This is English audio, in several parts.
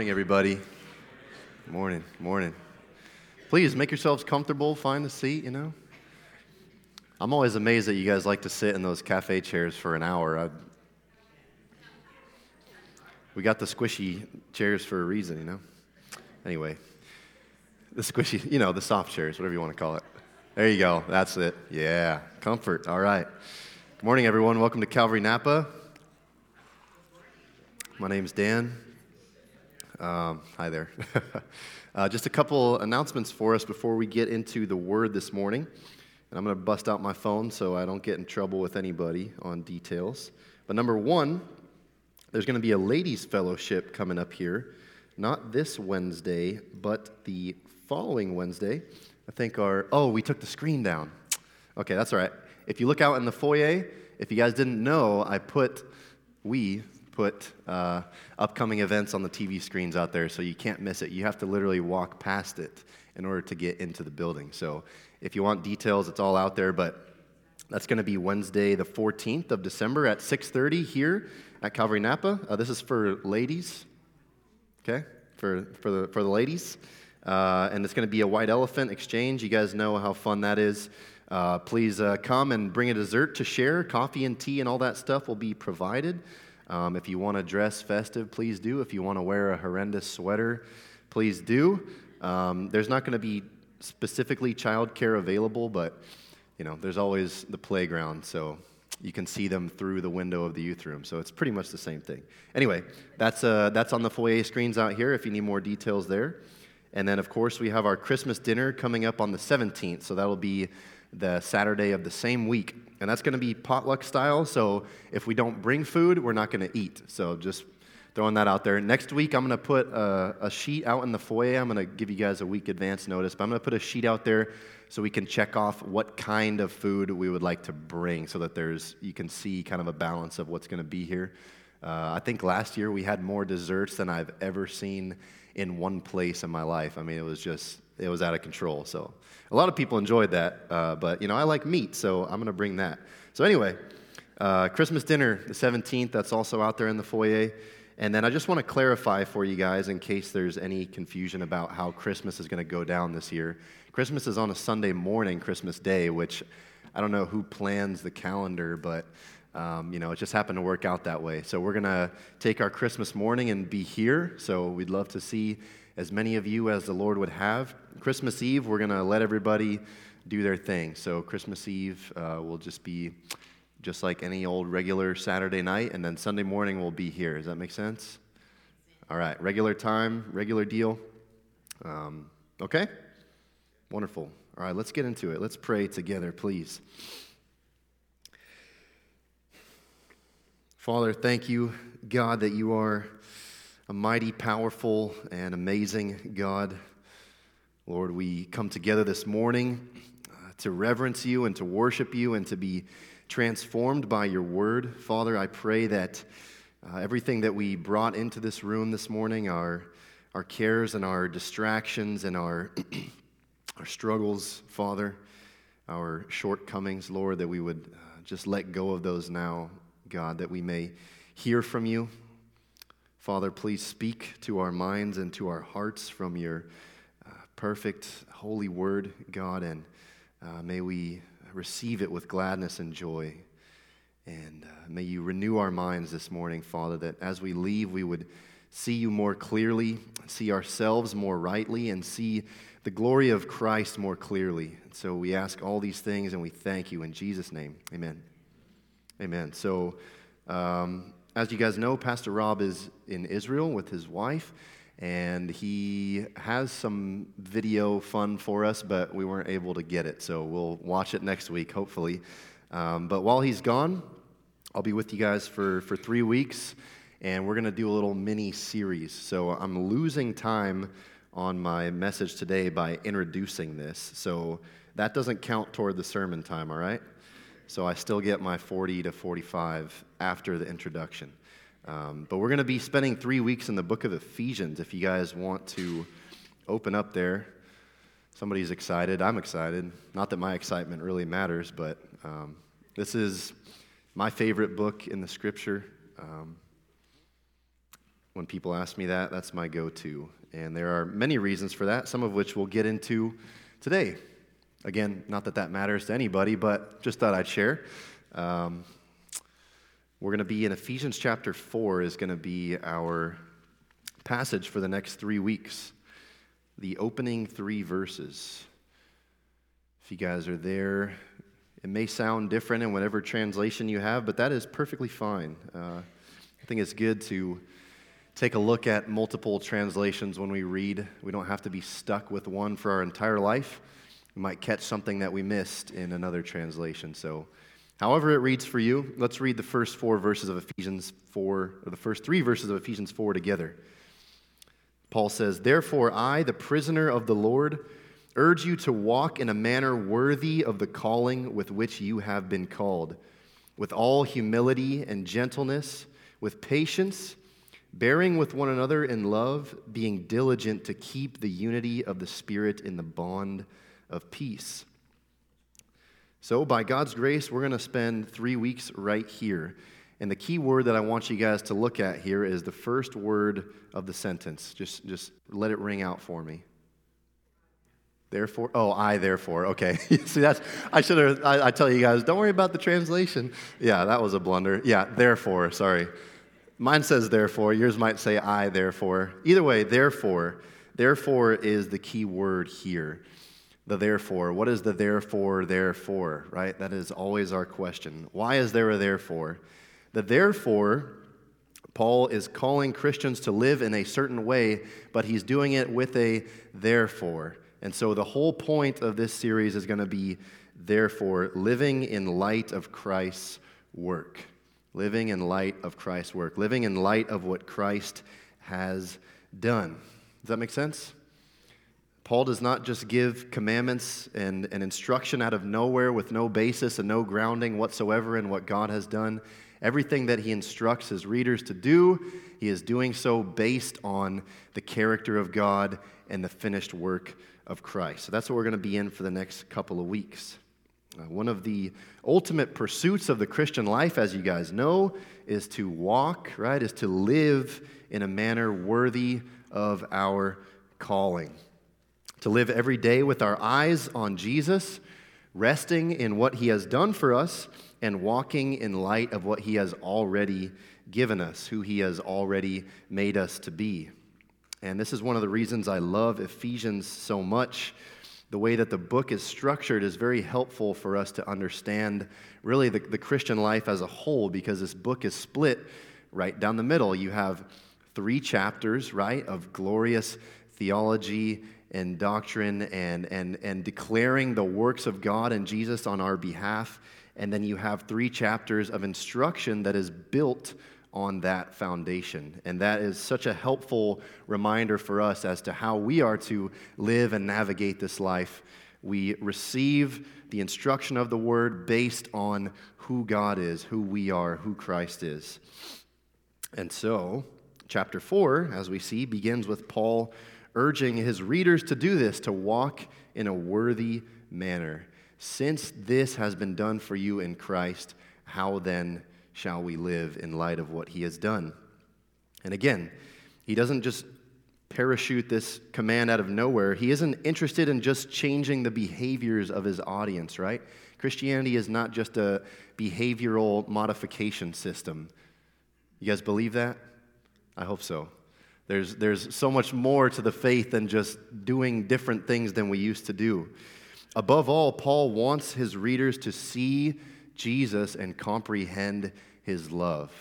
morning, everybody. Morning. Please make yourselves comfortable. Find the seat, you know. I'm always amazed that you guys like to sit in those cafe chairs for an hour. We got the squishy chairs for a reason, you know. Anyway, the squishy, you know, the soft chairs, whatever you want to call it. There you go. That's it. Yeah. Comfort. All right. Good morning, everyone. Welcome to Calvary Napa. My name's Dan. Hi there. Just a couple announcements for us before we get into the Word this morning. And I'm going to bust out my phone so I don't get in trouble with anybody on details. But number one, there's going to be a ladies' fellowship coming up here. Not this Wednesday, but the following Wednesday. I think we took the screen down. Okay, that's all right. If you look out in the foyer, if you guys didn't know, we put upcoming events on the TV screens out there, so you can't miss it. You have to literally walk past it in order to get into the building. So if you want details, it's all out there, but that's going to be Wednesday, the 14th of December at 6:30 here at Calvary Napa. This is for ladies, okay, for the ladies, and it's going to be a white elephant exchange. You guys know how fun that is. Please come and bring a dessert to share. Coffee and tea and all that stuff will be provided. If you want to dress festive, please do. If you want to wear a horrendous sweater, please do. There's not going to be specifically childcare available, but, you know, there's always the playground, so you can see them through the window of the youth room. So it's pretty much the same thing. Anyway, that's on the foyer screens out here if you need more details there. And then, of course, we have our Christmas dinner coming up on the 17th, so that will be the Saturday of the same week. And that's going to be potluck style, so if we don't bring food, we're not going to eat. So just throwing that out there. Next week, I'm going to put a sheet out in the foyer. I'm going to give you guys a week advance notice, but I'm going to put a sheet out there so we can check off what kind of food we would like to bring so that you can see kind of a balance of what's going to be here. I think last year we had more desserts than I've ever seen in one place in my life. I mean, it was out of control. So a lot of people enjoyed that, but, you know, I like meat, so I'm going to bring that. So anyway, Christmas dinner, the 17th, that's also out there in the foyer. And then I just want to clarify for you guys in case there's any confusion about how Christmas is going to go down this year. Christmas is on a Sunday morning, Christmas Day, which I don't know who plans the calendar, but, you know, it just happened to work out that way. So we're going to take our Christmas morning and be here, so we'd love to see as many of you as the Lord would have. Christmas Eve, we're going to let everybody do their thing. So Christmas Eve will just be just like any old regular Saturday night, and then Sunday morning we'll be here. Does that make sense? All right, regular time, regular deal. Okay? Wonderful. All right, let's get into it. Let's pray together, please. Father, thank you, God, that you are a mighty, powerful, and amazing God. Lord, we come together this morning to reverence you and to worship you and to be transformed by your word. Father, I pray that everything that we brought into this room this morning, our cares and our distractions and our, our struggles, Father, our shortcomings, Lord, that we would just let go of those now, God, that we may hear from you. Father, please speak to our minds and to our hearts from your perfect holy word, God, and may we receive it with gladness and joy. And may you renew our minds this morning, Father, that as we leave, we would see you more clearly, see ourselves more rightly, and see the glory of Christ more clearly. And so we ask all these things, and we thank you in Jesus' name. Amen. Amen. So, as you guys know, Pastor Rob is in Israel with his wife, and he has some video fun for us, but we weren't able to get it, so we'll watch it next week, hopefully. But while he's gone, I'll be with you guys for 3 weeks, and we're going to do a little mini-series. So I'm losing time on my message today by introducing this, so that doesn't count toward the sermon time, all right? So I still get my 40 to 45 after the introduction. But we're going to be spending 3 weeks in the book of Ephesians. If you guys want to open up there, somebody's excited. I'm excited. Not that my excitement really matters, but this is my favorite book in the Scripture. When people ask me that, that's my go-to. And there are many reasons for that, some of which we'll get into today. Again, not that that matters to anybody, but just thought I'd share. We're going to be in Ephesians chapter 4 is going to be our passage for the next 3 weeks. The opening 3 verses. If you guys are there, it may sound different in whatever translation you have, but that is perfectly fine. I think it's good to take a look at multiple translations when we read. We don't have to be stuck with one for our entire life. We might catch something that we missed in another translation. So however it reads for you, let's read the first 4 verses of Ephesians 4, or the first 3 verses of Ephesians 4 together. Paul says, "Therefore I, the prisoner of the Lord, urge you to walk in a manner worthy of the calling with which you have been called, with all humility and gentleness, with patience, bearing with one another in love, being diligent to keep the unity of the Spirit in the bond of peace." So by God's grace, we're going to spend 3 weeks right here. And the key word that I want you guys to look at here is the first word of the sentence. Just let it ring out for me. Therefore, therefore, okay. See, I tell you guys, don't worry about the translation. Yeah, that was a blunder. Yeah, therefore, sorry. Mine says therefore, yours might say I, therefore. Either way, therefore is the key word here. The therefore, what is the therefore, right? That is always our question. Why is there a therefore? The therefore, Paul is calling Christians to live in a certain way, but he's doing it with a therefore. And so the whole point of this series is going to be, therefore, living in light of Christ's work. Living in light of Christ's work. Living in light of what Christ has done. Does that make sense? Paul does not just give commandments and instruction out of nowhere with no basis and no grounding whatsoever in what God has done. Everything that he instructs his readers to do, he is doing so based on the character of God and the finished work of Christ. So that's what we're going to be in for the next couple of weeks. One of the ultimate pursuits of the Christian life, as you guys know, is to walk, right? Is to live in a manner worthy of our calling. To live every day with our eyes on Jesus, resting in what he has done for us, and walking in light of what he has already given us, who he has already made us to be. And this is one of the reasons I love Ephesians so much. The way that the book is structured is very helpful for us to understand really the Christian life as a whole, because this book is split right down the middle. You have 3 chapters, right, of glorious theology and doctrine and declaring the works of God and Jesus on our behalf. And then you have 3 chapters of instruction that is built on that foundation. And that is such a helpful reminder for us as to how we are to live and navigate this life. We receive the instruction of the Word based on who God is, who we are, who Christ is. And so, chapter 4, as we see, begins with Paul urging his readers to do this, to walk in a worthy manner. Since this has been done for you in Christ, how then shall we live in light of what he has done? And again, he doesn't just parachute this command out of nowhere. He isn't interested in just changing the behaviors of his audience, right? Christianity is not just a behavioral modification system. You guys believe that? I hope so. There's so much more to the faith than just doing different things than we used to do. Above all, Paul wants his readers to see Jesus and comprehend his love.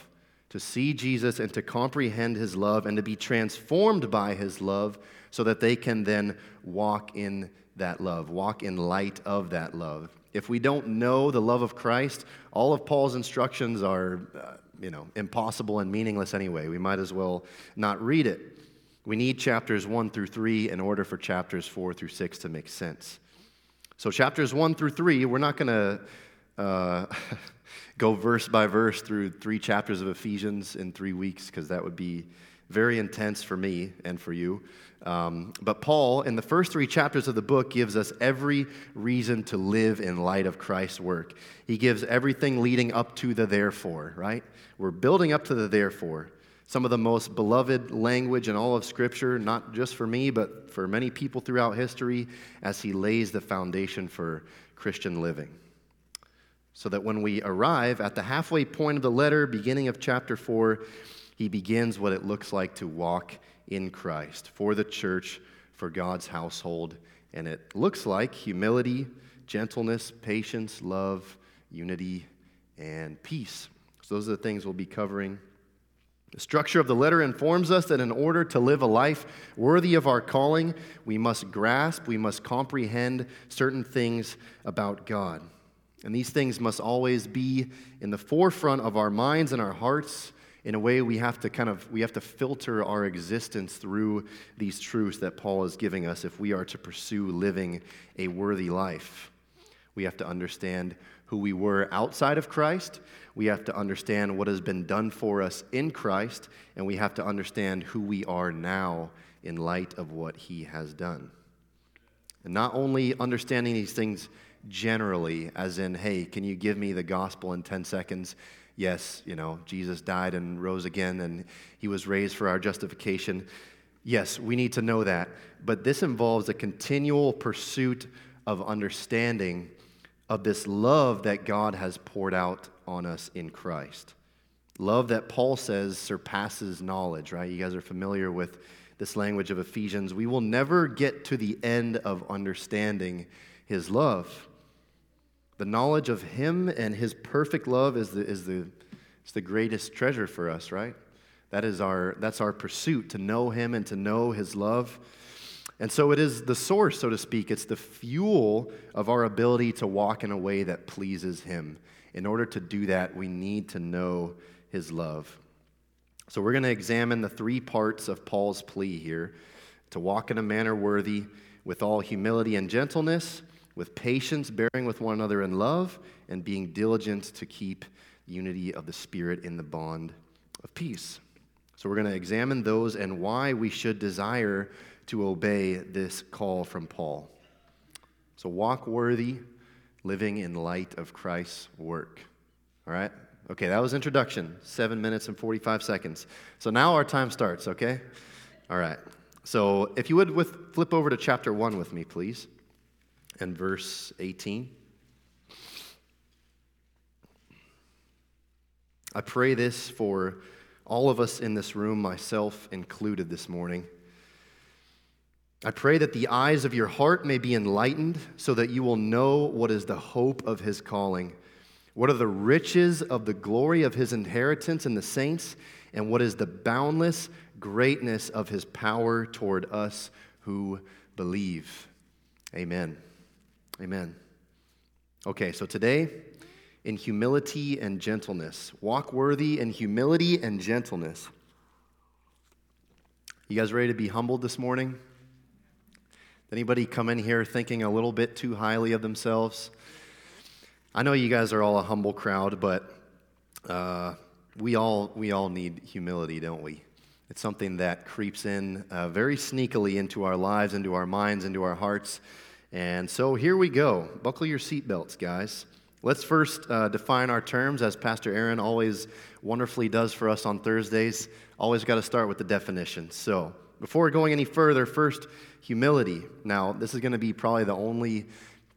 To see Jesus and to comprehend his love and to be transformed by his love so that they can then walk in that love, walk in light of that love. If we don't know the love of Christ, all of Paul's instructions are, impossible and meaningless anyway. We might as well not read it. We need chapters 1 through 3 in order for chapters 4 through 6 to make sense. So chapters 1 through 3, we're not going to go verse by verse through 3 chapters of Ephesians in 3 weeks, because that would be very intense for me and for you. But Paul, in the first 3 chapters of the book, gives us every reason to live in light of Christ's work. He gives everything leading up to the therefore, right? We're building up to the therefore. some of the most beloved language in all of Scripture, not just for me, but for many people throughout history, as he lays the foundation for Christian living. So that when we arrive at the halfway point of the letter, beginning of chapter 4, he begins what it looks like to walk in Christ, for the church, for God's household, and it looks like humility, gentleness, patience, love, unity, and peace. So those are the things we'll be covering. The structure of the letter informs us that in order to live a life worthy of our calling, we must grasp, we must comprehend certain things about God. And these things must always be in the forefront of our minds and our hearts. In a way, we have to filter our existence through these truths that Paul is giving us if we are to pursue living a worthy life. We have to understand who we were outside of Christ. We have to understand what has been done for us in Christ. And we have to understand who we are now in light of what he has done. And not only understanding these things generally, as in, hey, can you give me the gospel in 10 seconds? Yes, Jesus died and rose again, and he was raised for our justification. Yes, we need to know that. But this involves a continual pursuit of understanding of this love that God has poured out on us in Christ. Love that Paul says surpasses knowledge, right? You guys are familiar with this language of Ephesians. We will never get to the end of understanding his love. The knowledge of him and his perfect love is the greatest treasure for us, right? That's our pursuit, to know him and to know his love. And so it is the source, so to speak. It's the fuel of our ability to walk in a way that pleases him. In order to do that, we need to know his love. So we're going to examine the three parts of Paul's plea here: to walk in a manner worthy, with all humility and gentleness, with patience, bearing with one another in love, and being diligent to keep unity of the Spirit in the bond of peace. So we're going to examine those and why we should desire to obey this call from Paul. So walk worthy, living in light of Christ's work. All right? Okay, that was introduction, 7 minutes and 45 seconds. So now our time starts, okay? All right. So if you would flip over to chapter 1 with me, please. And verse 18. I pray this for all of us in this room, myself included this morning. I pray that the eyes of your heart may be enlightened so that you will know what is the hope of his calling, what are the riches of the glory of his inheritance in the saints, and what is the boundless greatness of his power toward us who believe. Amen. Amen. Okay, so today, in humility and gentleness, walk worthy in humility and gentleness. You guys ready to be humbled this morning? Did anybody come in here thinking a little bit too highly of themselves? I know you guys are all a humble crowd, but we all need humility, don't we? It's something that creeps in very sneakily into our lives, into our minds, into our hearts. And so here we go. Buckle your seatbelts, guys. Let's first define our terms, as Pastor Aaron always wonderfully does for us on Thursdays. Always got to start with the definition. So before going any further, first, humility. Now, this is going to be probably the only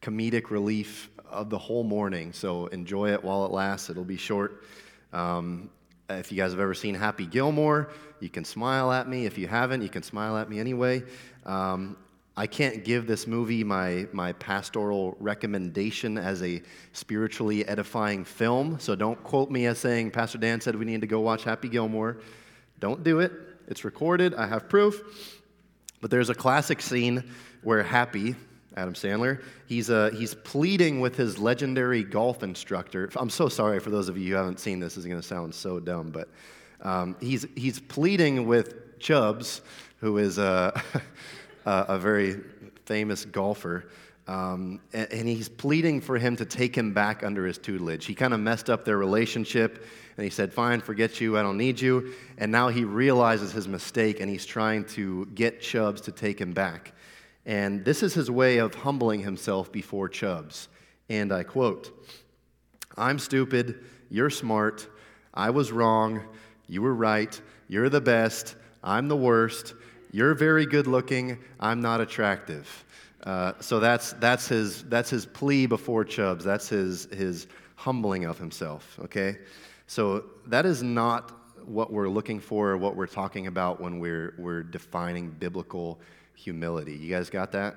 comedic relief of the whole morning, so enjoy it while it lasts. It'll be short. If you guys have ever seen Happy Gilmore, you can smile at me. If you haven't, you can smile at me anyway. I can't give this movie my pastoral recommendation as a spiritually edifying film, so don't quote me as saying, Pastor Dan said we need to go watch Happy Gilmore. Don't do it. It's recorded. I have proof. But there's a classic scene where Happy, Adam Sandler, he's pleading with his legendary golf instructor. I'm so sorry for those of you who haven't seen this. This is going to sound so dumb, but he's pleading with Chubbs, who is a very famous golfer, and he's pleading for him to take him back under his tutelage. He kind of messed up their relationship, and he said, fine, forget you, I don't need you. And now he realizes his mistake, and he's trying to get Chubbs to take him back. And this is his way of humbling himself before Chubbs. And I quote, "I'm stupid, you're smart, I was wrong, you were right, You're the best. I'm the worst. You're very good looking. I'm not attractive. So that's his plea before Chubbs. That's his humbling of himself. Okay, so that is not what we're looking for or what we're talking about when we're defining biblical humility. You guys got that?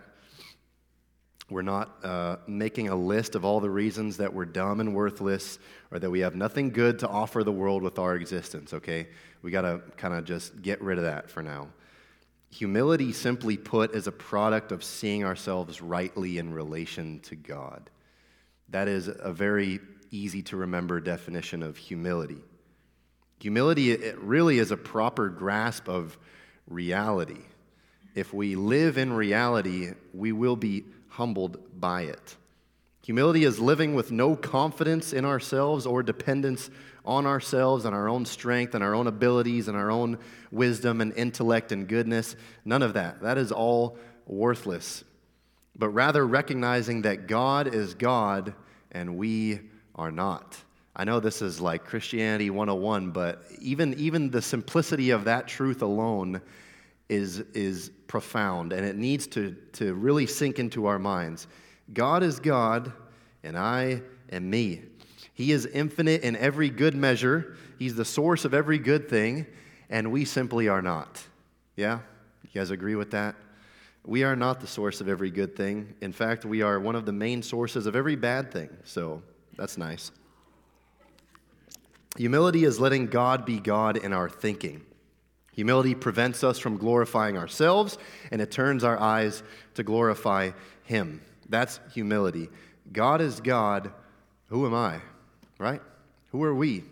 We're not making a list of all the reasons that we're dumb and worthless or that we have nothing good to offer the world with our existence, okay? We got to kind of just get rid of that for now. Humility, simply put, is a product of seeing ourselves rightly in relation to God. That is a very easy-to-remember definition of humility. Humility, it really is a proper grasp of reality. If we live in reality, we will be humbled by it. Humility is living with no confidence in ourselves or dependence on ourselves and our own strength and our own abilities and our own wisdom and intellect and goodness. None of that. That is all worthless. But rather recognizing that God is God and we are not. I know this is like Christianity 101, but even the simplicity of that truth alone is profound, and it needs to really sink into our minds. God is God, and I am me. He is infinite in every good measure. He's the source of every good thing, and we simply are not. Yeah? You guys agree with that? We are not the source of every good thing. In fact, we are one of the main sources of every bad thing, so that's nice. Humility is letting God be God in our thinking. Humility prevents us from glorifying ourselves, and it turns our eyes to glorify Him. That's humility. God is God. Who am I? Right? Who are we?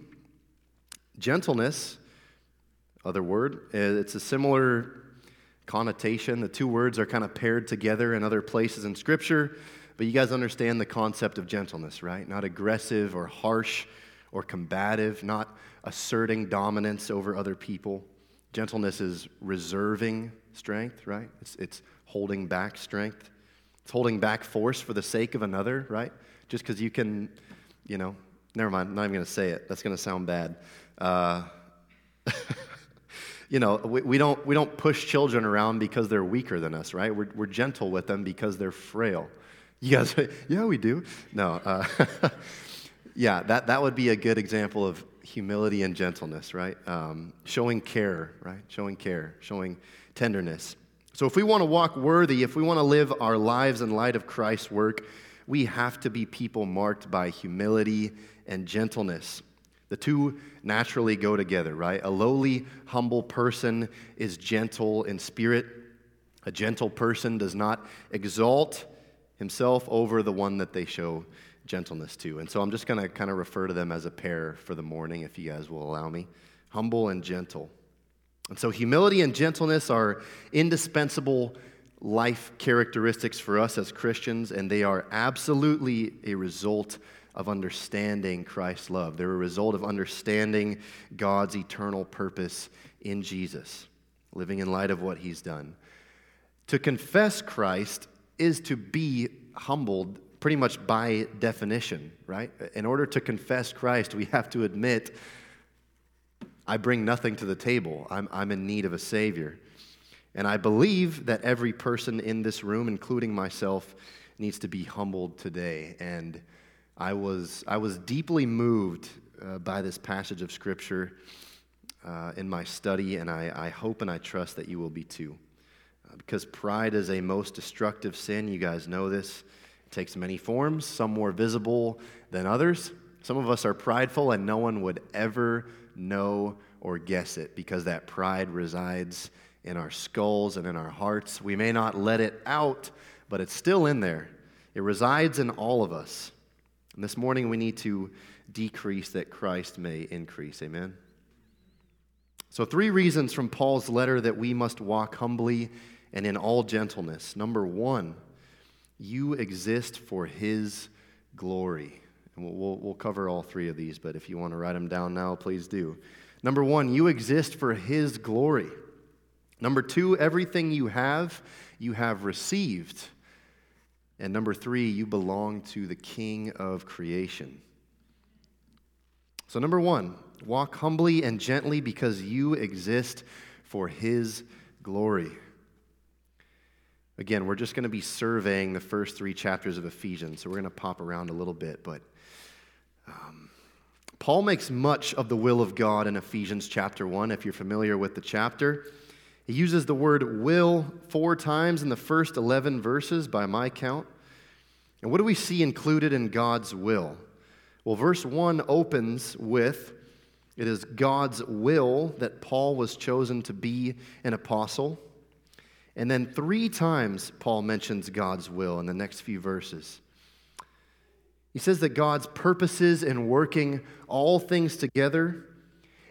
Gentleness, other word, it's a similar connotation. The two words are kind of paired together in other places in Scripture, but you guys understand the concept of gentleness, right? Not aggressive or harsh or combative, not asserting dominance over other people. Gentleness is reserving strength, right? It's holding back strength. It's holding back force for the sake of another, right? Just because you can, never mind, I'm not even going to say it. That's going to sound bad. We don't push children around because they're weaker than us, right? We're gentle with them because they're frail. You guys, yeah, we do. No, yeah, that would be a good example of humility and gentleness, right? Showing care, right? Showing tenderness. So if we want to walk worthy, if we want to live our lives in light of Christ's work, we have to be people marked by humility and gentleness. The two naturally go together, right? A lowly, humble person is gentle in spirit. A gentle person does not exalt himself over the one that they show gentleness to. And so I'm just going to kind of refer to them as a pair for the morning, if you guys will allow me. Humble and gentle. And so humility and gentleness are indispensable life characteristics for us as Christians, and they are absolutely a result of understanding Christ's love. They're a result of understanding God's eternal purpose in Jesus, living in light of what He's done. To confess Christ is to be humbled pretty much by definition, right? In order to confess Christ, we have to admit, I bring nothing to the table. I'm in need of a Savior. And I believe that every person in this room, including myself, needs to be humbled today. And I was deeply moved by this passage of Scripture in my study, and I hope and I trust that you will be too. Because pride is a most destructive sin. You guys know this. Takes many forms, some more visible than others. Some of us are prideful and no one would ever know or guess it because that pride resides in our skulls and in our hearts. We may not let it out, but it's still in there. It resides in all of us. And this morning we need to decrease that Christ may increase. Amen? So 3 reasons from Paul's letter that we must walk humbly and in all gentleness. Number 1, you exist for His glory. And we'll cover all 3 of these, but if you want to write them down now, please do. Number 1, you exist for His glory. Number 2, everything you have received. And number 3, you belong to the King of creation. So number one, walk humbly and gently because you exist for his glory. Again, we're just going to be surveying the first three chapters of Ephesians, so we're going to pop around a little bit, but Paul makes much of the will of God in Ephesians chapter 1, if you're familiar with the chapter. He uses the word will 4 times in the first 11 verses by my count. And what do we see included in God's will? Well, verse 1 opens with, it is God's will that Paul was chosen to be an apostle. And then 3 times Paul mentions God's will in the next few verses. He says that God's purposes in working all things together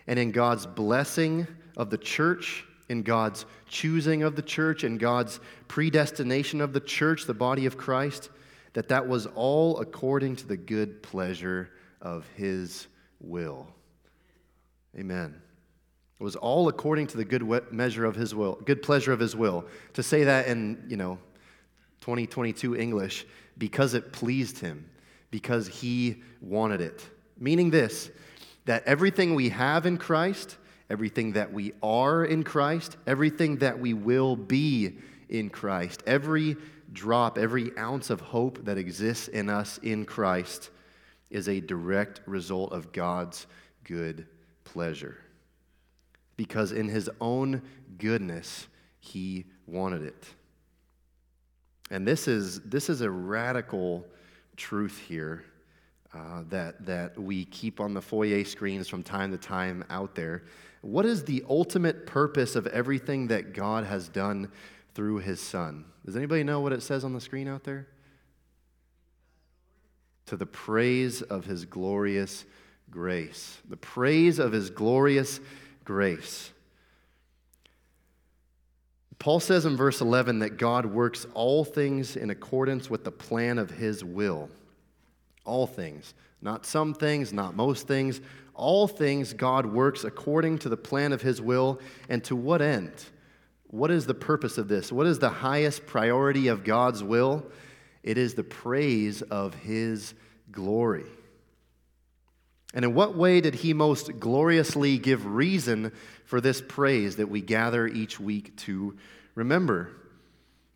and in God's blessing of the church, in God's choosing of the church, in God's predestination of the church, the body of Christ, that was all according to the good pleasure of his will. Amen. It was all according to the good measure of his will, good pleasure of his will. To say that in, 2022 English, because it pleased him. Because he wanted it. Meaning this, that everything we have in Christ, everything that we are in Christ, everything that we will be in Christ, every drop, every ounce of hope that exists in us in Christ is a direct result of God's good pleasure. Because in his own goodness, he wanted it. And this is a radical truth here that we keep on the foyer screens from time to time out there. What is the ultimate purpose of everything that God has done through his Son? Does anybody know what it says on the screen out there? To the praise of his glorious grace. The praise of his glorious grace. Paul says in verse 11 that God works all things in accordance with the plan of his will. All things. Not some things, not most things. All things God works according to the plan of his will. And to what end? What is the purpose of this? What is the highest priority of God's will? It is the praise of his glory. And in what way did he most gloriously give reason for this praise that we gather each week to remember?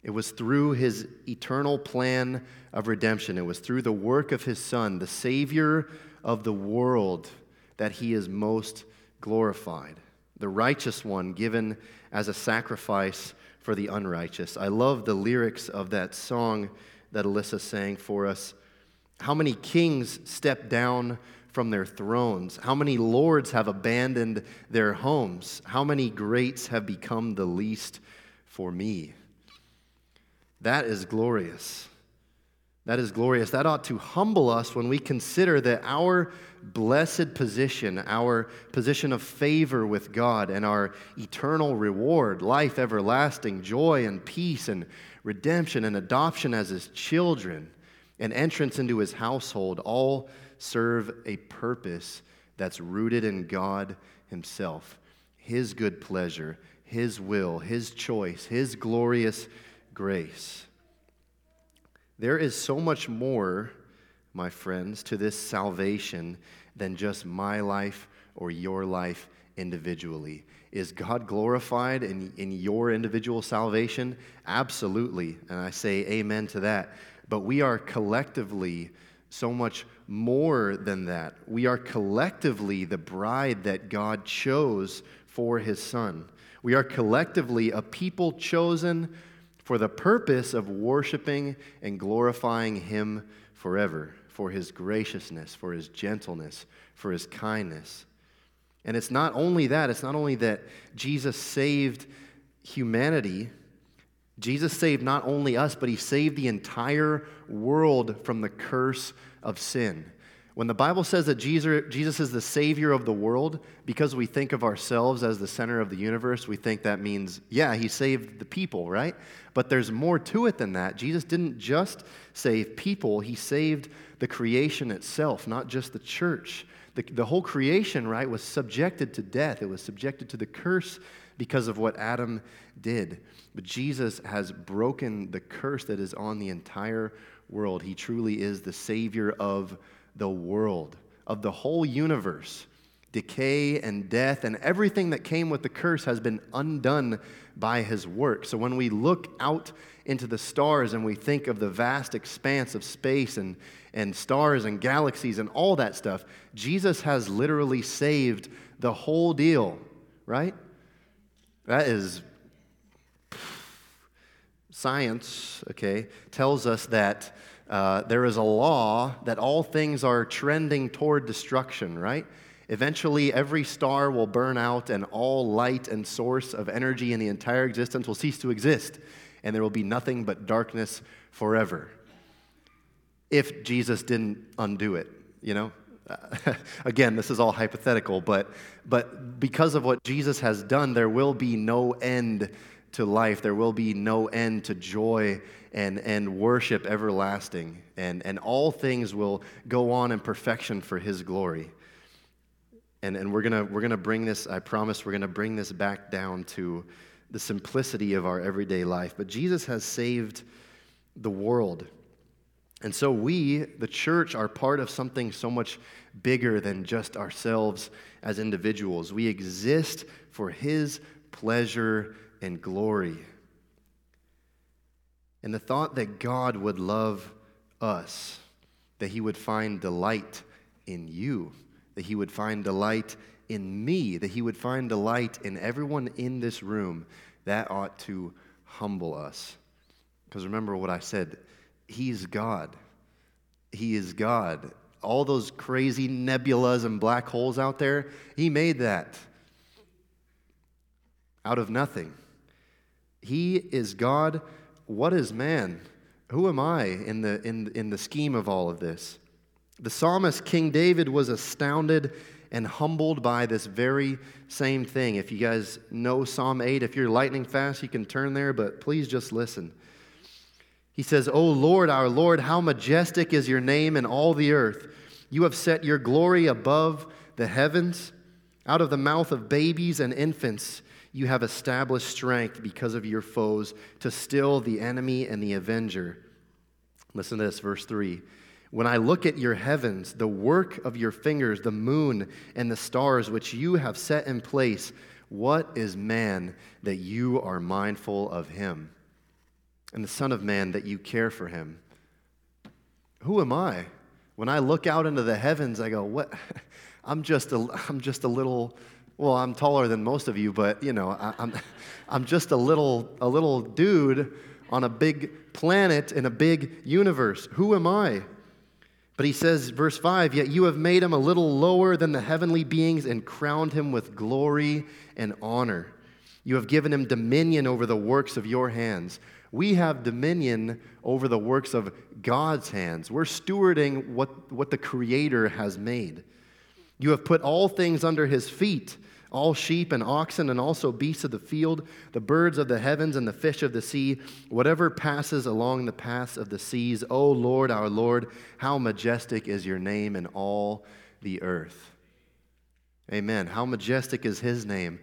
It was through his eternal plan of redemption. It was through the work of his Son, the Savior of the world, that he is most glorified. The righteous one given as a sacrifice for the unrighteous. I love the lyrics of that song that Alyssa sang for us. How many kings stepped down from their thrones? How many lords have abandoned their homes? How many greats have become the least for me? That is glorious. That is glorious. That ought to humble us when we consider that our blessed position, our position of favor with God and our eternal reward, life everlasting, joy and peace and redemption and adoption as his children and entrance into his household, all serve a purpose that's rooted in God himself, his good pleasure, his will, his choice, his glorious grace. There is so much more, my friends, to this salvation than just my life or your life individually. Is God glorified in your individual salvation? Absolutely, and I say amen to that. But we are collectively so much more than that. We are collectively the bride that God chose for his Son. We are collectively a people chosen for the purpose of worshiping and glorifying him forever, for his graciousness, for his gentleness, for his kindness. And it's not only that Jesus saved humanity. Jesus saved not only us, but he saved the entire world from the curse of sin. When the Bible says that Jesus is the Savior of the world, because we think of ourselves as the center of the universe, we think that means, yeah, he saved the people, right? But there's more to it than that. Jesus didn't just save people. He saved the creation itself, not just the church. The whole creation, right, was subjected to death. It was subjected to the curse because of what Adam did. But Jesus has broken the curse that is on the entire world. He truly is the Savior of the world, of the whole universe. Decay and death and everything that came with the curse has been undone by his work. So when we look out into the stars and we think of the vast expanse of space and stars and galaxies and all that stuff, Jesus has literally saved the whole deal, right? That is science, okay, tells us that there is a law that all things are trending toward destruction, right? Eventually, every star will burn out, and all light and source of energy in the entire existence will cease to exist, and there will be nothing but darkness forever. If Jesus didn't undo it, you know? Again, this is all hypothetical, but because of what Jesus has done, there will be no end to life. There will be no end to joy and worship everlasting, and all things will go on in perfection for his glory. And we're gonna bring this, I promise, we're gonna bring this back down to the simplicity of our everyday life. But Jesus has saved the world. And so we, the church, are part of something so much bigger than just ourselves as individuals. We exist for his pleasure and glory. And the thought that God would love us, that he would find delight in you, that he would find delight in me, that he would find delight in everyone in this room, that ought to humble us. Because remember what I said, he's God. He is God. All those crazy nebulas and black holes out there, he made that out of nothing. He is God. What is man? Who am I in the scheme of all of this? The psalmist, King David, was astounded and humbled by this very same thing. If you guys know Psalm 8, if you're lightning fast, you can turn there, but please just listen. He says, "O Lord, our Lord, how majestic is your name in all the earth. You have set your glory above the heavens. Out of the mouth of babies and infants, you have established strength because of your foes to still the enemy and the avenger." Listen to this, verse 3. "When I look at your heavens, the work of your fingers, the moon and the stars which you have set in place, what is man that you are mindful of him? And the Son of Man that you care for him." Who am I? When I look out into the heavens, I go, what? I'm just a little, well, I'm taller than most of you, but you know, I'm just a little dude on a big planet in a big universe. Who am I? But he says, verse 5, "Yet you have made him a little lower than the heavenly beings and crowned him with glory and honor. You have given him dominion over the works of your hands." We have dominion over the works of God's hands. We're stewarding what the Creator has made. "You have put all things under his feet, all sheep and oxen and also beasts of the field, the birds of the heavens and the fish of the sea, whatever passes along the paths of the seas. O Lord, our Lord, how majestic is your name in all the earth." Amen. How majestic is his name.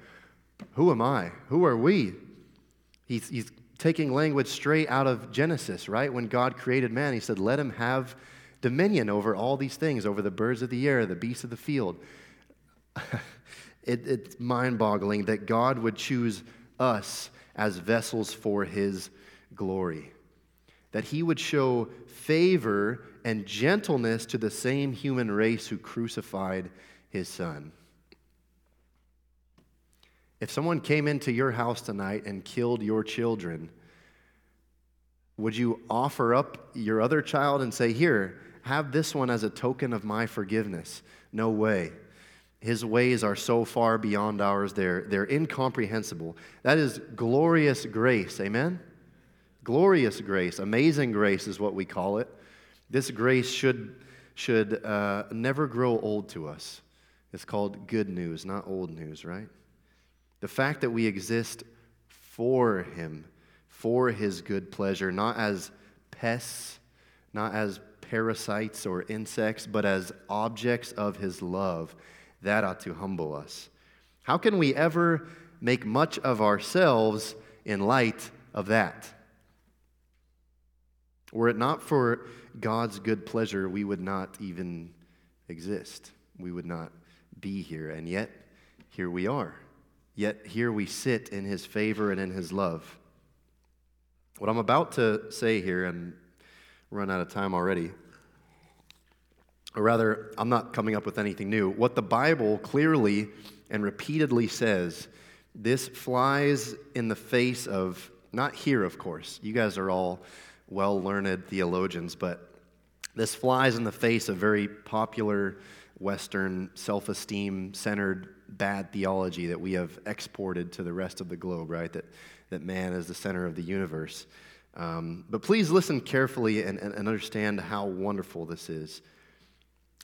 Who am I? Who are we? He's taking language straight out of Genesis, right? When God created man, he said, let him have dominion over all these things, over the birds of the air, the beasts of the field. It's mind-boggling that God would choose us as vessels for his glory, that he would show favor and gentleness to the same human race who crucified his son. If someone came into your house tonight and killed your children, would you offer up your other child and say, here, have this one as a token of my forgiveness? No way. His ways are so far beyond ours, they're incomprehensible. That is glorious grace, amen? Glorious grace, amazing grace is what we call it. This grace should never grow old to us. It's called good news, not old news, right? The fact that we exist for him, for his good pleasure, not as pests, not as parasites or insects, but as objects of his love, that ought to humble us. How can we ever make much of ourselves in light of that? Were it not for God's good pleasure, we would not even exist. We would not be here, and yet here we are. Yet here we sit in his favor and in his love. What I'm about to say here, and run out of time already, or rather, I'm not coming up with anything new. What the Bible clearly and repeatedly says, this flies in the face of, not here, of course. You guys are all well-learned theologians, but this flies in the face of very popular Western self-esteem-centered bad theology that we have exported to the rest of the globe, right? That man is the center of the universe. But please listen carefully and understand how wonderful this is.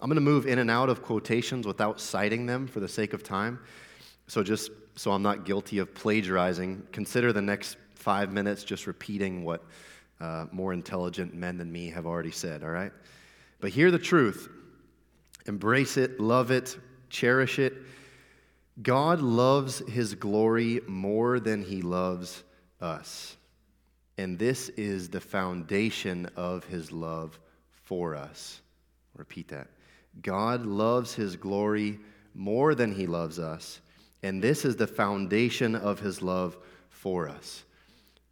I'm going to move in and out of quotations without citing them for the sake of time. So just so I'm not guilty of plagiarizing, consider the next 5 minutes just repeating what more intelligent men than me have already said, all right? But hear the truth. Embrace it, love it, cherish it. God loves his glory more than he loves us. And this is the foundation of his love for us. Repeat that. God loves his glory more than he loves us. And this is the foundation of his love for us.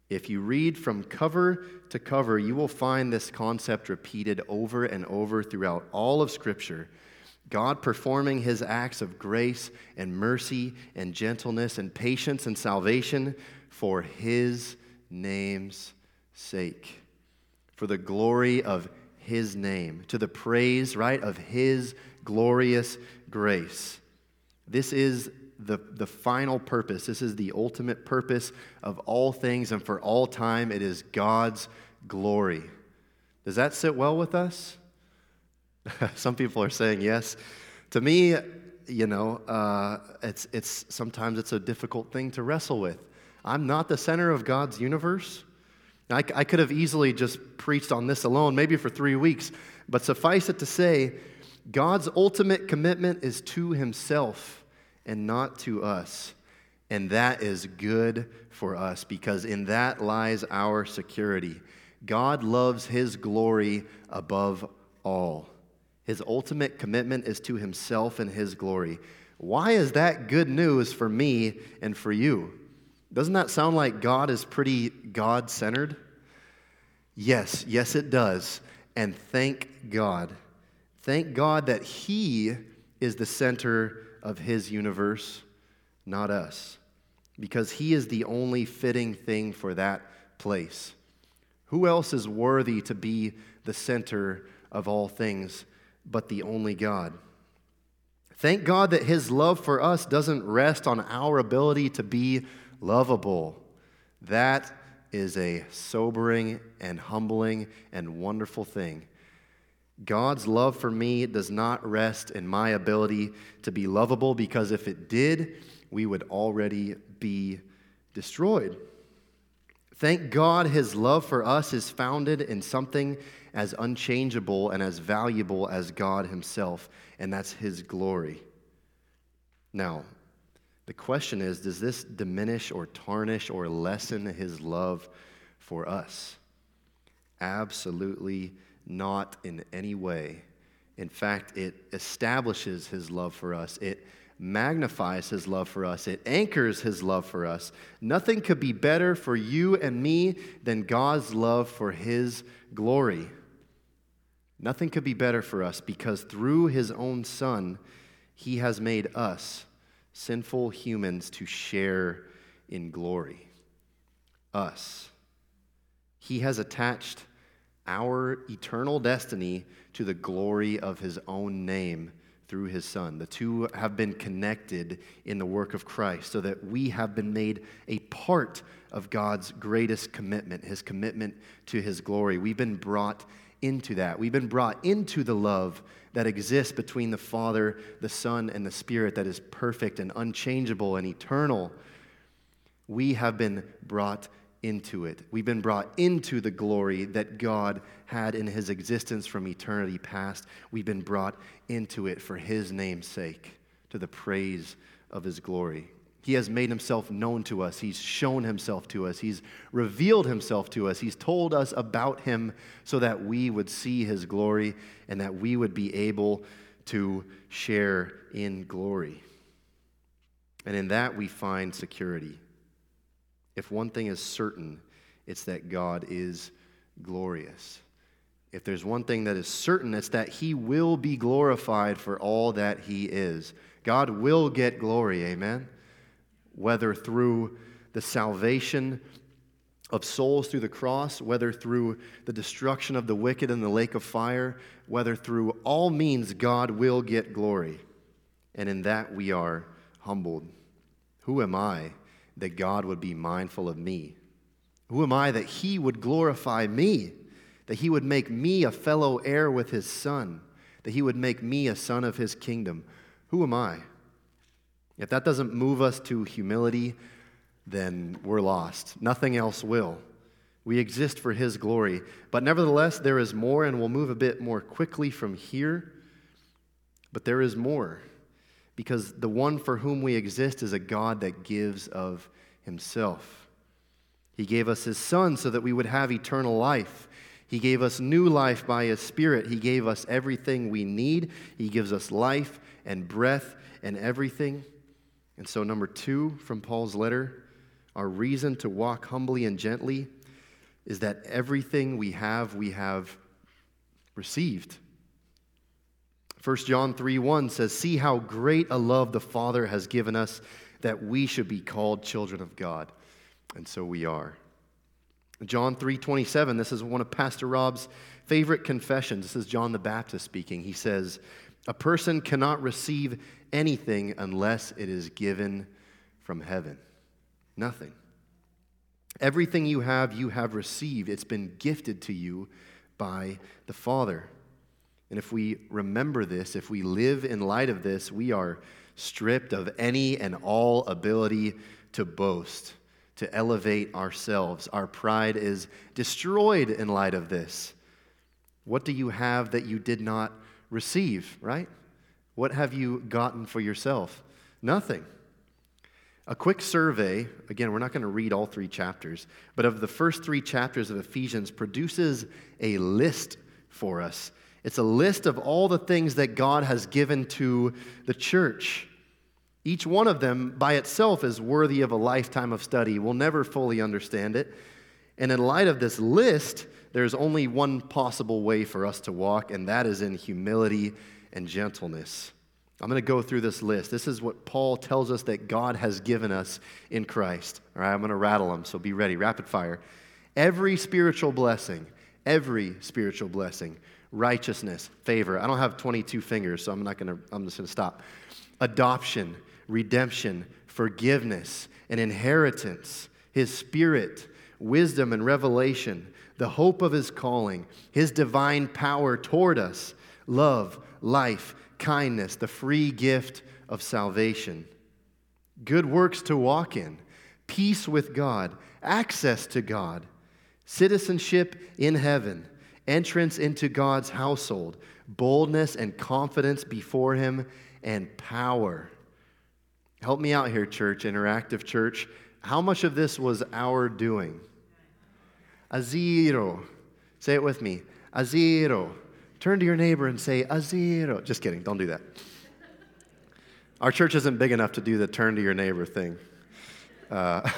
If you read from cover to cover, you will find this concept repeated over and over throughout all of Scripture. God performing his acts of grace and mercy and gentleness and patience and salvation for his name's sake, for the glory of his name, to the praise, right, of his glorious grace. This is the final purpose. This is the ultimate purpose of all things and for all time. It is God's glory. Does that sit well with us? Some people are saying yes. To me, it's sometimes it's a difficult thing to wrestle with. I'm not the center of God's universe. I could have easily just preached on this alone, maybe for 3 weeks, but suffice it to say, God's ultimate commitment is to himself and not to us, and that is good for us because in that lies our security. God loves his glory above all. His ultimate commitment is to himself and his glory. Why is that good news for me and for you? Doesn't that sound like God is pretty God-centered? Yes, it does. And thank God. Thank God that he is the center of his universe, not us, because he is the only fitting thing for that place. Who else is worthy to be the center of all things but the only God? Thank God that his love for us doesn't rest on our ability to be lovable. That is a sobering and humbling and wonderful thing. God's love for me does not rest in my ability to be lovable, because if it did, we would already be destroyed. Thank God his love for us is founded in something as unchangeable and as valuable as God himself, and that's his glory. Now, the question is, does this diminish or tarnish or lessen his love for us? Absolutely not in any way. In fact, it establishes his love for us. It magnifies his love for us. It anchors his love for us. Nothing could be better for you and me than God's love for his glory. Nothing could be better for us because through his own Son, he has made us, sinful humans, to share in glory. Us. He has attached our eternal destiny to the glory of his own name through his Son. The two have been connected in the work of Christ so that we have been made a part of God's greatest commitment, his commitment to his glory. We've been brought into that. We've been brought into the love that exists between the Father, the Son, and the Spirit that is perfect and unchangeable and eternal. We have been brought into it. We've been brought into the glory that God had in his existence from eternity past. We've been brought into it for his name's sake, to the praise of his glory. He has made himself known to us. He's shown himself to us. He's revealed himself to us. He's told us about him so that we would see his glory and that we would be able to share in glory. And in that we find security. If one thing is certain, it's that God is glorious. If there's one thing that is certain, it's that he will be glorified for all that he is. God will get glory, amen? Whether through the salvation of souls through the cross, whether through the destruction of the wicked in the lake of fire, whether through all means, God will get glory. And in that we are humbled. Who am I that God would be mindful of me? Who am I that he would glorify me? That he would make me a fellow heir with his son? That he would make me a son of his kingdom? Who am I? If that doesn't move us to humility, then we're lost. Nothing else will. We exist for his glory. But nevertheless, there is more, and we'll move a bit more quickly from here. But there is more, because the one for whom we exist is a God that gives of himself. He gave us his son so that we would have eternal life. He gave us new life by his spirit. He gave us everything we need. He gives us life and breath and everything. And so number two from Paul's letter, our reason to walk humbly and gently is that everything we have received. 1 John 3:1 says, "See how great a love the Father has given us, that we should be called children of God." And so we are. John 3:27, this is one of Pastor Rob's favorite confessions. This is John the Baptist speaking. He says, "A person cannot receive anything unless it is given from heaven." Nothing. Everything you have received. It's been gifted to you by the Father. And if we remember this, if we live in light of this, we are stripped of any and all ability to boast, to elevate ourselves. Our pride is destroyed in light of this. What do you have that you did not receive, right? What have you gotten for yourself? Nothing. A quick survey, again, we're not going to read all three chapters, but of the first three chapters of Ephesians produces a list for us. It's a list of all the things that God has given to the church. Each one of them by itself is worthy of a lifetime of study. We'll never fully understand it. And in light of this list, there's only one possible way for us to walk, and that is in humility and gentleness. I'm going to go through this list. This is what Paul tells us that God has given us in Christ. All right, I'm going to rattle them, so be ready. Rapid fire. Every spiritual blessing, righteousness, favor. I don't have 22 fingers, so I'm just going to stop. Adoption, redemption, forgiveness, an inheritance, his spirit, wisdom and revelation, the hope of his calling, his divine power toward us, love, life, kindness, the free gift of salvation, good works to walk in, peace with God, access to God, citizenship in heaven, entrance into God's household, boldness and confidence before him, and power. Help me out here, church, interactive church. How much of this was our doing? A zero. Say it with me. A zero. Turn to your neighbor and say, a zero. Just kidding. Don't do that. Our church isn't big enough to do the turn to your neighbor thing. A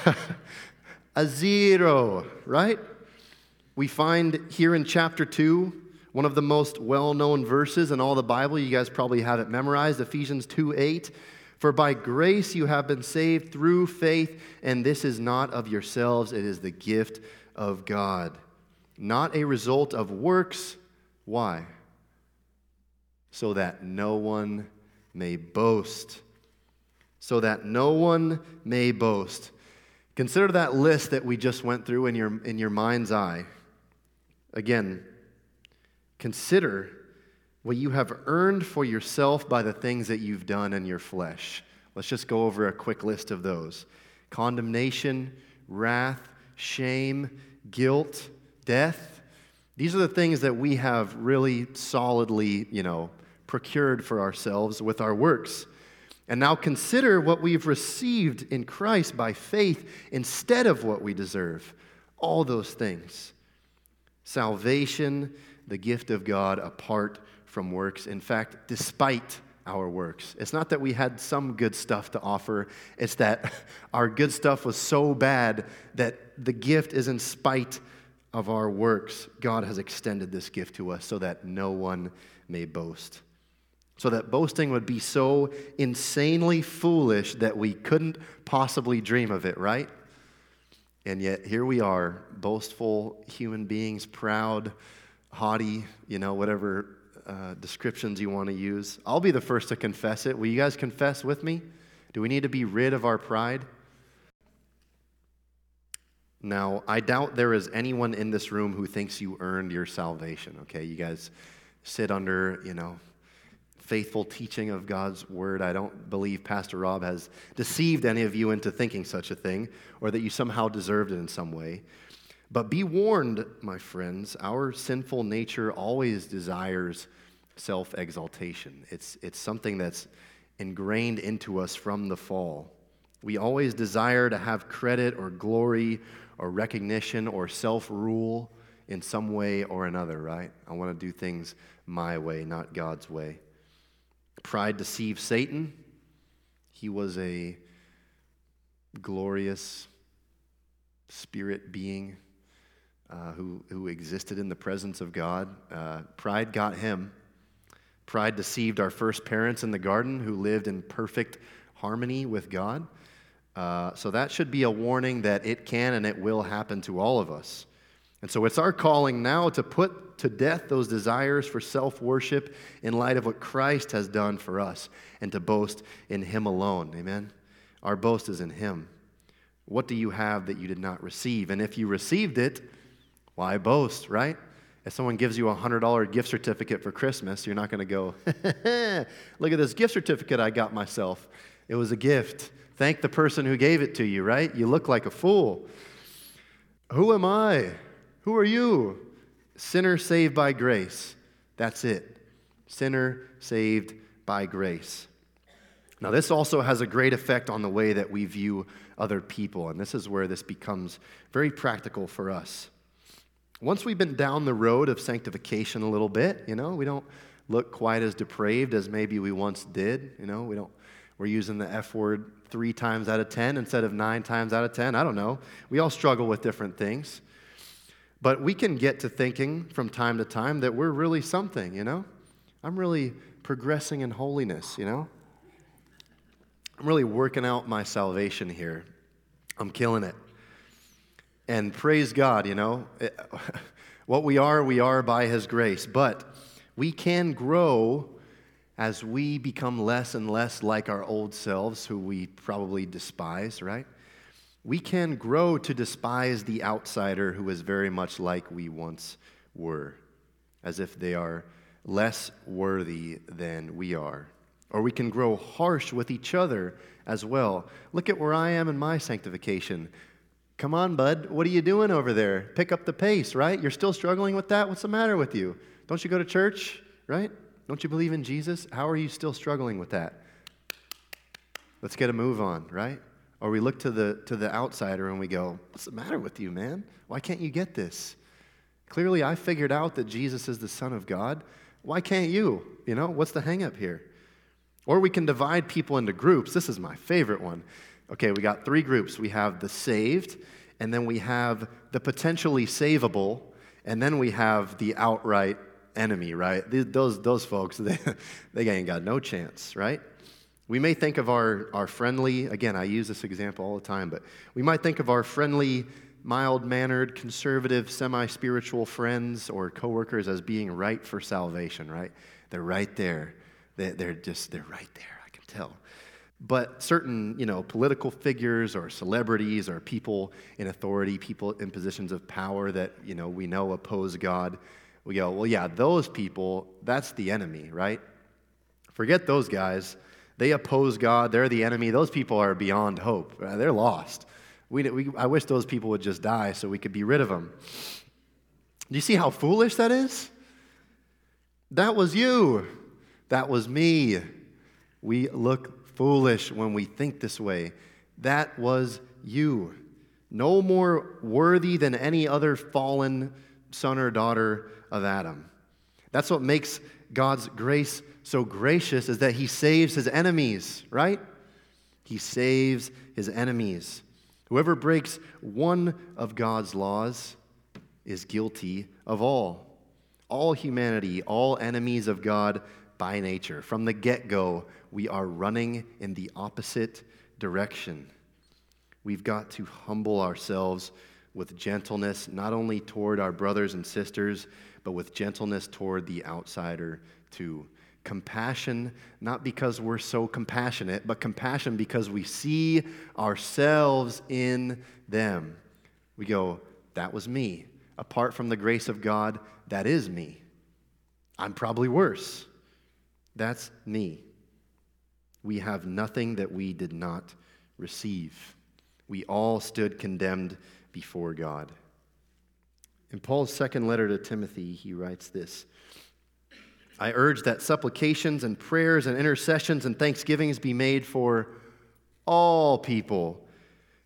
zero, right? We find here in chapter 2, one of the most well-known verses in all the Bible. You guys probably have it memorized, Ephesians 2:8. "For by grace you have been saved through faith, and this is not of yourselves, it is the gift of God. Not a result of works." Why? "So that no one may boast." So that no one may boast. Consider that list that we just went through in your mind's eye. Again, consider what you have earned for yourself by the things that you've done in your flesh. Let's just go over a quick list of those. Condemnation, wrath, shame, guilt, death. These are the things that we have really solidly, procured for ourselves with our works. And now consider what we've received in Christ by faith instead of what we deserve. All those things. Salvation, the gift of God apart from works. In fact, despite our works. It's not that we had some good stuff to offer. It's that our good stuff was so bad that the gift is in spite of our works. God has extended this gift to us so that no one may boast. So that boasting would be so insanely foolish that we couldn't possibly dream of it, right? And yet here we are, boastful human beings, proud, haughty, whatever descriptions you want to use. I'll be the first to confess it. Will you guys confess with me? Do we need to be rid of our pride? Now, I doubt there is anyone in this room who thinks you earned your salvation, okay? You guys sit under, faithful teaching of God's word. I don't believe Pastor Rob has deceived any of you into thinking such a thing or that you somehow deserved it in some way. But be warned, my friends, our sinful nature always desires self-exaltation. It's something that's ingrained into us from the fall. We always desire to have credit or glory or recognition or self-rule in some way or another, right? I want to do things my way, not God's way. Pride deceived Satan. He was a glorious spirit being who existed in the presence of God. Pride got him. Pride deceived our first parents in the garden who lived in perfect harmony with God. So that should be a warning that it can and it will happen to all of us. And so it's our calling now to put to death those desires for self-worship in light of what Christ has done for us and to boast in Him alone. Amen? Our boast is in Him. What do you have that you did not receive? And if you received it, why boast, right? If someone gives you a $100 gift certificate for Christmas, you're not going to go, look at this gift certificate I got myself. It was a gift. Thank the person who gave it to you, right? You look like a fool. Who am I? Who are you? Sinner saved by grace. That's it. Sinner saved by grace. Now, this also has a great effect on the way that we view other people, and this is where this becomes very practical for us. Once we've been down the road of sanctification a little bit, we don't look quite as depraved as maybe we once did. We're using the F word 3 times out of 10 instead of 9 times out of 10. I don't know. We all struggle with different things. But we can get to thinking from time to time that we're really something, I'm really progressing in holiness, I'm really working out my salvation here. I'm killing it. And praise God, what we are by His grace. But we can grow as we become less and less like our old selves, who we probably despise, right? We can grow to despise the outsider who is very much like we once were, as if they are less worthy than we are. Or we can grow harsh with each other as well. Look at where I am in my sanctification. Come on, bud. What are you doing over there? Pick up the pace, right? You're still struggling with that? What's the matter with you? Don't you go to church, right? Don't you believe in Jesus? How are you still struggling with that? Let's get a move on, right? Or we look to the outsider and we go, what's the matter with you, man? Why can't you get this? Clearly, I figured out that Jesus is the Son of God. Why can't you? What's the hang up here? Or we can divide people into groups. This is my favorite one. Okay, we got 3 groups. We have the saved, and then we have the potentially savable, and then we have the outright enemy, right? Those folks, they ain't got no chance, right? We may think of our friendly, again, I use this example all the time, but we might think of our friendly, mild-mannered, conservative, semi-spiritual friends or coworkers as being right for salvation, right? They're right there. They're right there, I can tell. But certain, political figures or celebrities or people in authority, people in positions of power that, we know oppose God, we go, well, yeah, those people, that's the enemy, right? Forget those guys. They oppose God. They're the enemy. Those people are beyond hope. They're lost. I wish those people would just die so we could be rid of them. Do you see how foolish that is? That was you. That was me. We look foolish when we think this way. That was you. No more worthy than any other fallen son or daughter of Adam. That's what makes God's grace so gracious, is that he saves his enemies, right? He saves his enemies. Whoever breaks one of God's laws is guilty of all. All humanity, all enemies of God by nature. From the get-go, we are running in the opposite direction. We've got to humble ourselves with gentleness, not only toward our brothers and sisters, but with gentleness toward the outsider too. Compassion, not because we're so compassionate, but compassion because we see ourselves in them. We go, that was me. Apart from the grace of God, that is me. I'm probably worse. That's me. We have nothing that we did not receive. We all stood condemned before God. In Paul's second letter to Timothy, he writes this: I urge that supplications and prayers and intercessions and thanksgivings be made for all people,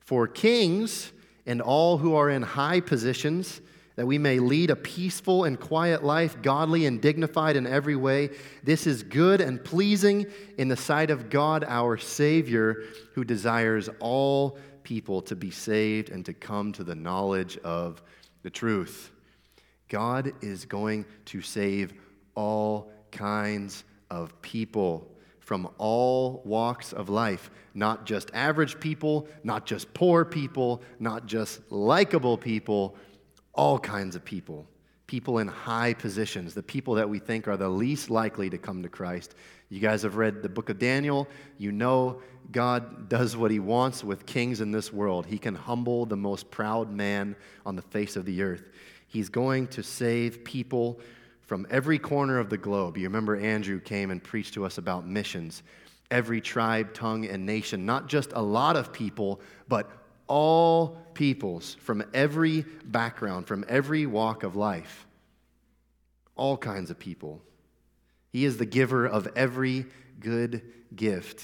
for kings and all who are in high positions, that we may lead a peaceful and quiet life, godly and dignified in every way. This is good and pleasing in the sight of God, our Savior, who desires all people to be saved and to come to the knowledge of the truth. God is going to save all kinds of people from all walks of life, not just average people, not just poor people, not just likable people, all kinds of people, people in high positions, the people that we think are the least likely to come to Christ. You guys have read the book of Daniel. You know God does what he wants with kings in this world. He can humble the most proud man on the face of the earth. He's going to save people from every corner of the globe. You remember Andrew came and preached to us about missions. Every tribe, tongue, and nation, not just a lot of people, but all peoples from every background, from every walk of life. All kinds of people. He is the giver of every good gift,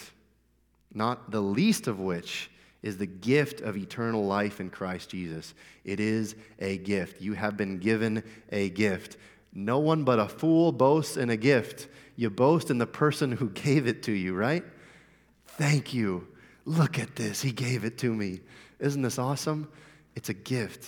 not the least of which is the gift of eternal life in Christ Jesus. It is a gift. You have been given a gift. No one but a fool boasts in a gift. You boast in the person who gave it to you, right? Thank you. Look at this. He gave it to me. Isn't this awesome? It's a gift.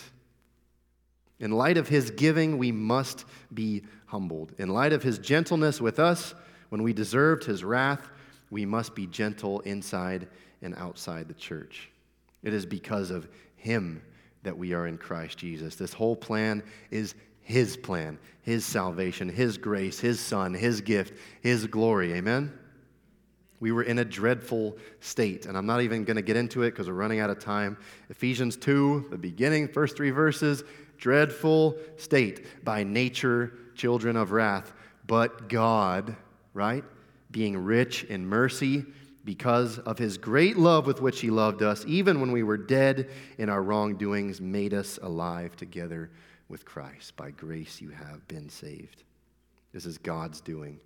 In light of his giving, we must be humbled. In light of his gentleness with us, when we deserved his wrath, we must be gentle inside and outside the church. It is because of him that we are in Christ Jesus. This whole plan is his plan, his salvation, his grace, his son, his gift, his glory. Amen? We were in a dreadful state, and I'm not even going to get into it because we're running out of time. Ephesians 2, the beginning, first three verses, dreadful state, by nature, children of wrath, but God, right, being rich in mercy because of his great love with which he loved us, even when we were dead in our wrongdoings, made us alive together with Christ. By grace you have been saved. This is God's doing.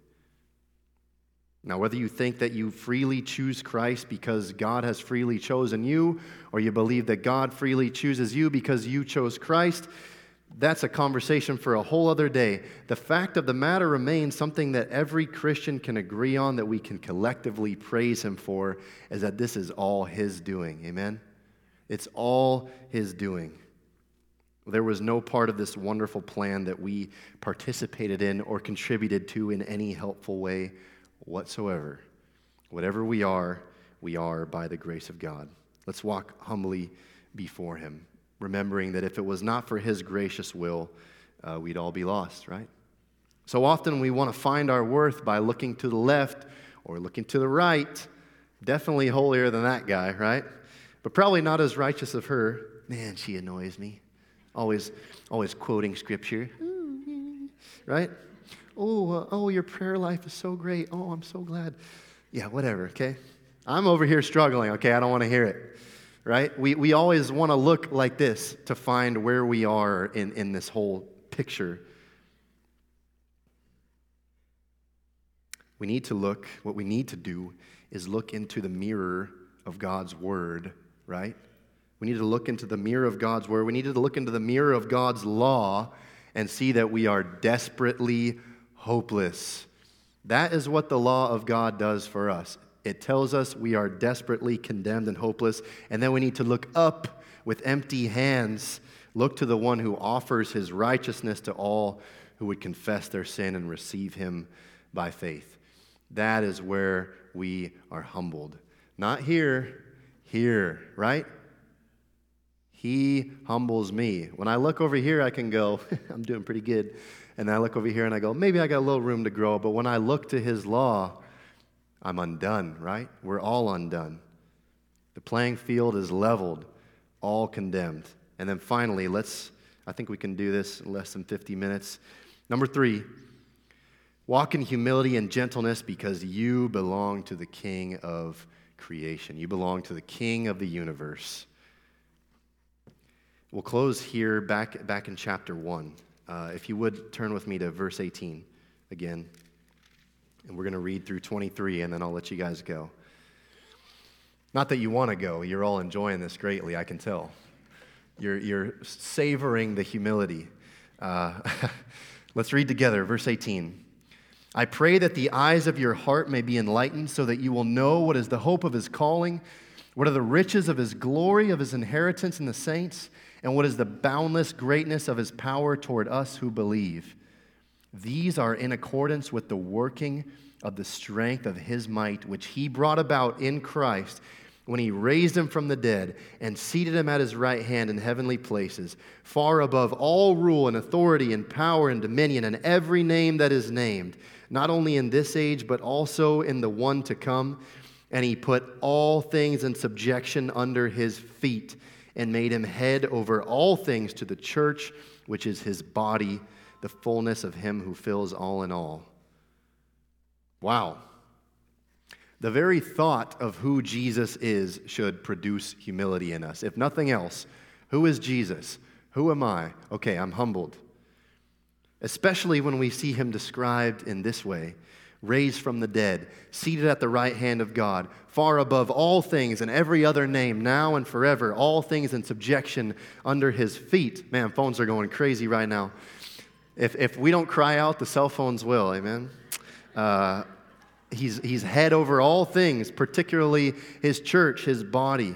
Now, whether you think that you freely choose Christ because God has freely chosen you, or you believe that God freely chooses you because you chose Christ, that's a conversation for a whole other day. The fact of the matter remains, something that every Christian can agree on, that we can collectively praise him for, is that this is all his doing. Amen? It's all his doing. There was no part of this wonderful plan that we participated in or contributed to in any helpful way whatsoever. Whatever we are by the grace of God. Let's walk humbly before him, remembering that if it was not for his gracious will, we'd all be lost, right? So often we want to find our worth by looking to the left or looking to the right. Definitely holier than that guy, right? But probably not as righteous of her. Man, she annoys me. Always quoting scripture, right? Oh, your prayer life is so great. Oh, I'm so glad. Yeah, whatever, okay? I'm over here struggling, okay? I don't want to hear it, right? We always want to look like this to find where we are in this whole picture. We need to look, what we need to do is look into the mirror of God's word, right? We need to look into the mirror of God's word. We need to look into the mirror of God's law and see that we are desperately hopeless. That is what the law of God does for us. It tells us we are desperately condemned and hopeless, and then we need to look up with empty hands, look to the one who offers his righteousness to all who would confess their sin and receive him by faith. That is where we are humbled. Not here, right? He humbles me. When I look over here, I can go, I'm doing pretty good. And I look over here and I go, maybe I got a little room to grow. But when I look to his law, I'm undone, right? We're all undone. The playing field is leveled, all condemned. And then finally, I think we can do this in less than 50 minutes. Number 3, walk in humility and gentleness because you belong to the King of creation. You belong to the King of the universe. We'll close here back in chapter 1. If you would, turn with me to verse 18 again. And we're going to read through 23, and then I'll let you guys go. Not that you want to go. You're all enjoying this greatly, I can tell. You're savoring the humility. Let's read together, verse 18. I pray that the eyes of your heart may be enlightened so that you will know what is the hope of his calling, what are the riches of his glory, of his inheritance in the saints, and what is the boundless greatness of his power toward us who believe. These are in accordance with the working of the strength of his might, which he brought about in Christ when he raised him from the dead and seated him at his right hand in heavenly places, far above all rule and authority and power and dominion and every name that is named, not only in this age but also in the one to come. And he put all things in subjection under his feet and made him head over all things to the church, which is his body, the fullness of him who fills all in all. Wow. The very thought of who Jesus is should produce humility in us. If nothing else, who is Jesus? Who am I? Okay, I'm humbled. Especially when we see him described in this way, raised from the dead, seated at the right hand of God, far above all things and every other name, now and forever, all things in subjection under his feet. Man, phones are going crazy right now. If we don't cry out, the cell phones will, amen? He's head over all things, particularly his church, his body.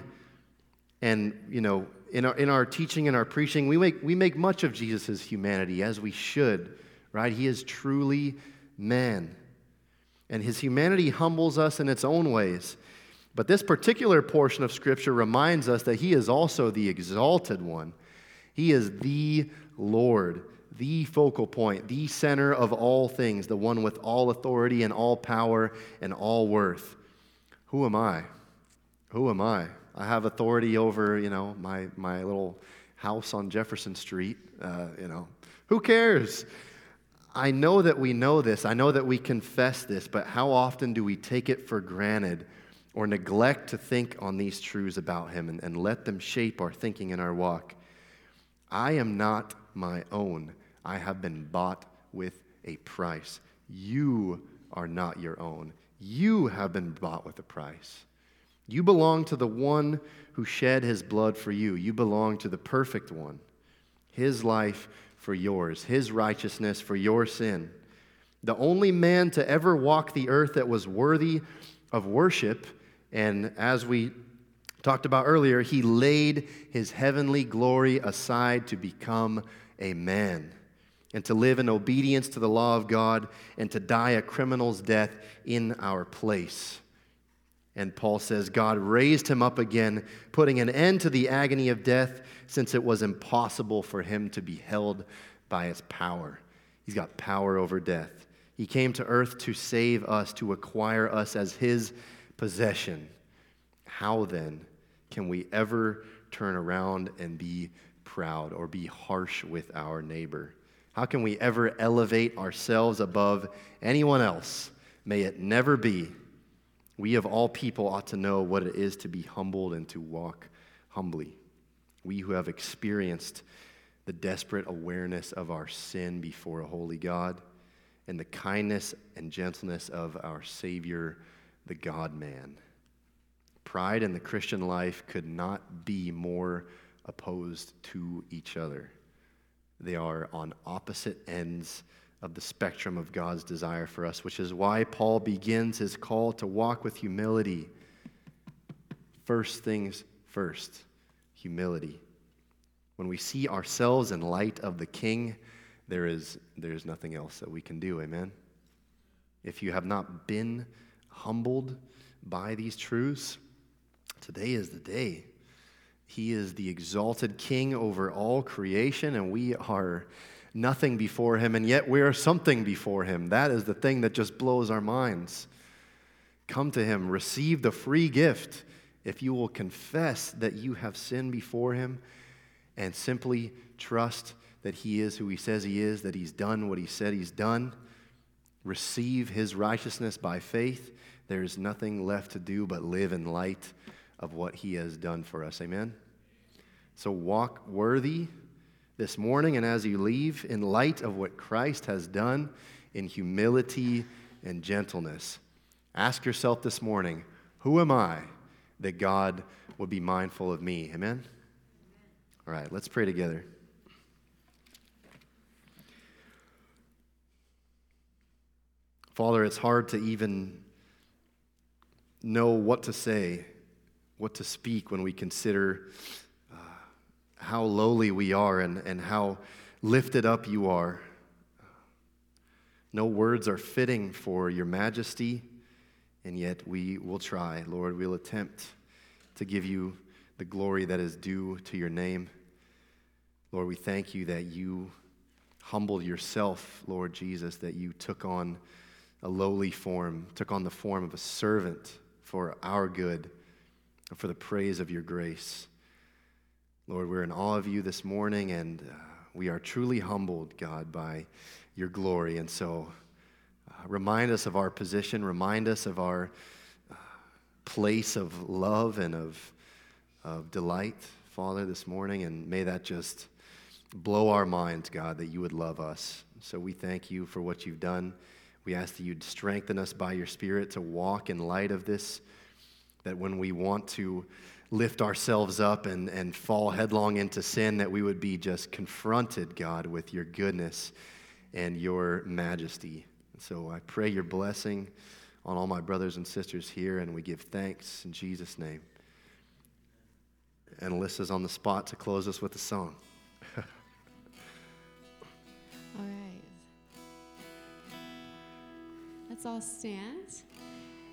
And, you know, in our teaching and our preaching, we make much of Jesus' humanity, as we should, right? He is truly man. And his humanity humbles us in its own ways. But this particular portion of Scripture reminds us that he is also the exalted one. He is the Lord, the focal point, the center of all things, the one with all authority and all power and all worth. Who am I? Who am I? I have authority over, my little house on Jefferson Street. Who cares? I know that we know this. I know that we confess this, but how often do we take it for granted or neglect to think on these truths about him and let them shape our thinking and our walk? I am not my own. I have been bought with a price. You are not your own. You have been bought with a price. You belong to the one who shed his blood for you. You belong to the perfect one. His life for yours. His righteousness for your sin. The only man to ever walk the earth that was worthy of worship. And as we talked about earlier, he laid his heavenly glory aside to become a man and to live in obedience to the law of God and to die a criminal's death in our place. And Paul says, God raised him up again, putting an end to the agony of death, since it was impossible for him to be held by its power. He's got power over death. He came to earth to save us, to acquire us as his possession. How then can we ever turn around and be proud or be harsh with our neighbor? How can we ever elevate ourselves above anyone else? May it never be. We of all people ought to know what it is to be humbled and to walk humbly. We who have experienced the desperate awareness of our sin before a holy God and the kindness and gentleness of our Savior, the God-man. Pride and the Christian life could not be more opposed to each other. They are on opposite ends of the spectrum of God's desire for us, which is why Paul begins his call to walk with humility. First things first, humility. When we see ourselves in light of the King, there is nothing else that we can do, amen? If you have not been humbled by these truths, today is the day. He is the exalted King over all creation, and we are nothing before him, and yet we are something before him. That is the thing that just blows our minds. Come to him, receive the free gift if you will confess that you have sinned before him and simply trust that he is who he says he is, that he's done what he said he's done. Receive his righteousness by faith. There is nothing left to do but live in light of what he has done for us. Amen? So walk worthy this morning, and as you leave, in light of what Christ has done, in humility and gentleness. Ask yourself this morning, who am I that God would be mindful of me? Amen? All right, let's pray together. Father, it's hard to even know what to say, what to speak when we consider how lowly we are and how lifted up you are. No words are fitting for your majesty, and yet we will try. Lord, we'll attempt to give you the glory that is due to your name. Lord, we thank you that you humbled yourself, Lord Jesus, that you took on a lowly form, took on the form of a servant for our good and for the praise of your grace. Lord, we're in awe of you this morning, and we are truly humbled, God, by your glory. And so remind us of our position, remind us of our place of love and of delight, Father, this morning. And may that just blow our minds, God, that you would love us. So we thank you for what you've done. We ask that you'd strengthen us by your Spirit to walk in light of this, that when we want to lift ourselves up and fall headlong into sin, that we would be just confronted, God, with your goodness and your majesty. And so I pray your blessing on all my brothers and sisters here, and we give thanks in Jesus' name. And Alyssa's on the spot to close us with a song. All right. Let's all stand,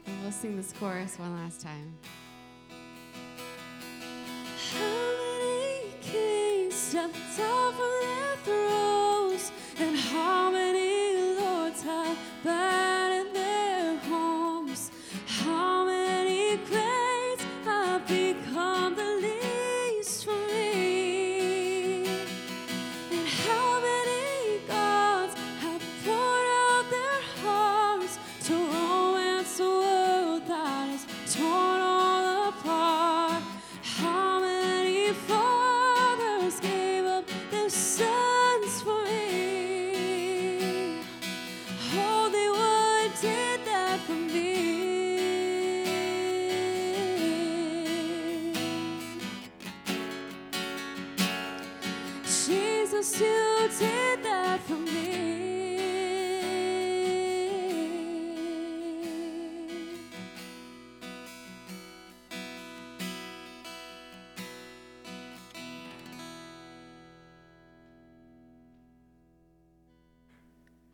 and we'll sing this chorus one last time. How many kings stepped out from their thrones, and how many lords have batted their homes? How many great have become the least for me? And how many gods have poured out their hearts to romance a world that is torn all apart? Fathers gave up their sons for me. Oh, they would did that for me. Jesus, you did that for me.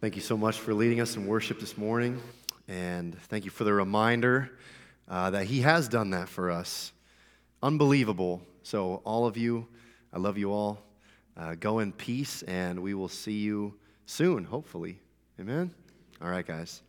Thank you so much for leading us in worship this morning, and thank you for the reminder that he has done that for us. Unbelievable. So all of you, I love you all. Go in peace, and we will see you soon, hopefully. Amen? All right, guys.